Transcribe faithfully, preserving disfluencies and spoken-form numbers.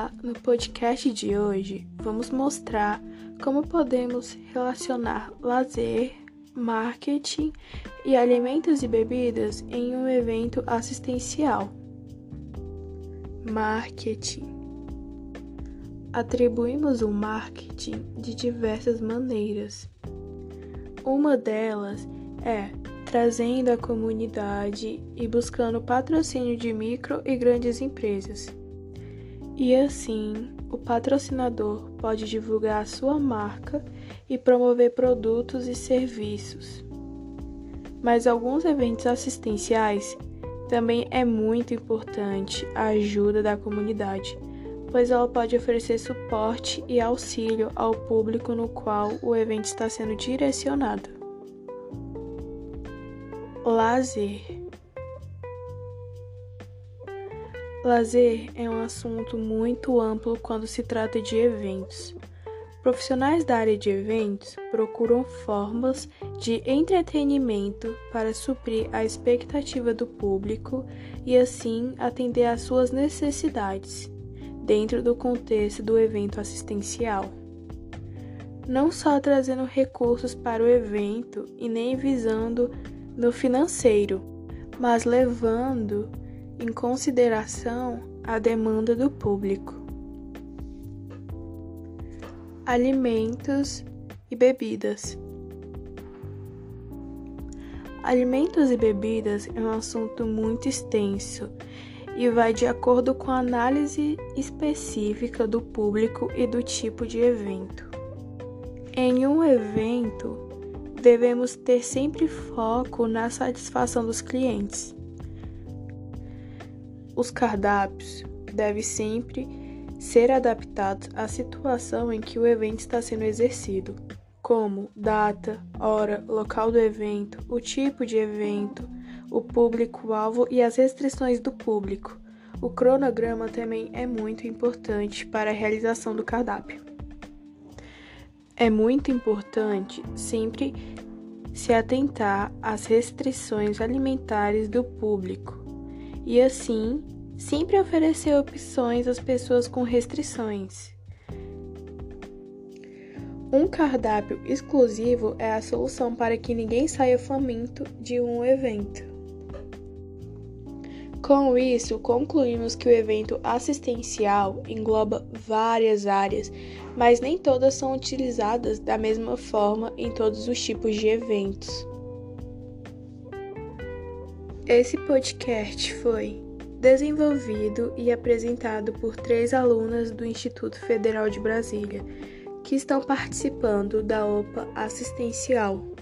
Olá, no podcast de hoje vamos mostrar como podemos relacionar lazer, marketing e alimentos e bebidas em um evento assistencial. Marketing. Atribuímos o marketing de diversas maneiras. Uma delas é trazendo a comunidade e buscando patrocínio de micro e grandes empresas. E assim, o patrocinador pode divulgar a sua marca e promover produtos e serviços. Mas alguns eventos assistenciais também é muito importante a ajuda da comunidade, pois ela pode oferecer suporte e auxílio ao público no qual o evento está sendo direcionado. Lazer. Lazer é um assunto muito amplo quando se trata de eventos. Profissionais da área de eventos procuram formas de entretenimento para suprir a expectativa do público e assim atender às suas necessidades dentro do contexto do evento assistencial. Não só trazendo recursos para o evento e nem visando no financeiro, mas levando em consideração a demanda do público. Alimentos e bebidas. Alimentos e bebidas é um assunto muito extenso e vai de acordo com a análise específica do público e do tipo de evento. Em um evento, devemos ter sempre foco na satisfação dos clientes. Os cardápios devem sempre ser adaptados à situação em que o evento está sendo exercido, como data, hora, local do evento, o tipo de evento, o público-alvo e as restrições do público. O cronograma também é muito importante para a realização do cardápio. É muito importante sempre se atentar às restrições alimentares do público e, assim, sempre oferecer opções às pessoas com restrições. Um cardápio exclusivo é a solução para que ninguém saia faminto de um evento. Com isso, concluímos que o evento assistencial engloba várias áreas, mas nem todas são utilizadas da mesma forma em todos os tipos de eventos. Esse podcast foi desenvolvido e apresentado por três alunas do Instituto Federal de Brasília, que estão participando da OPA Assistencial.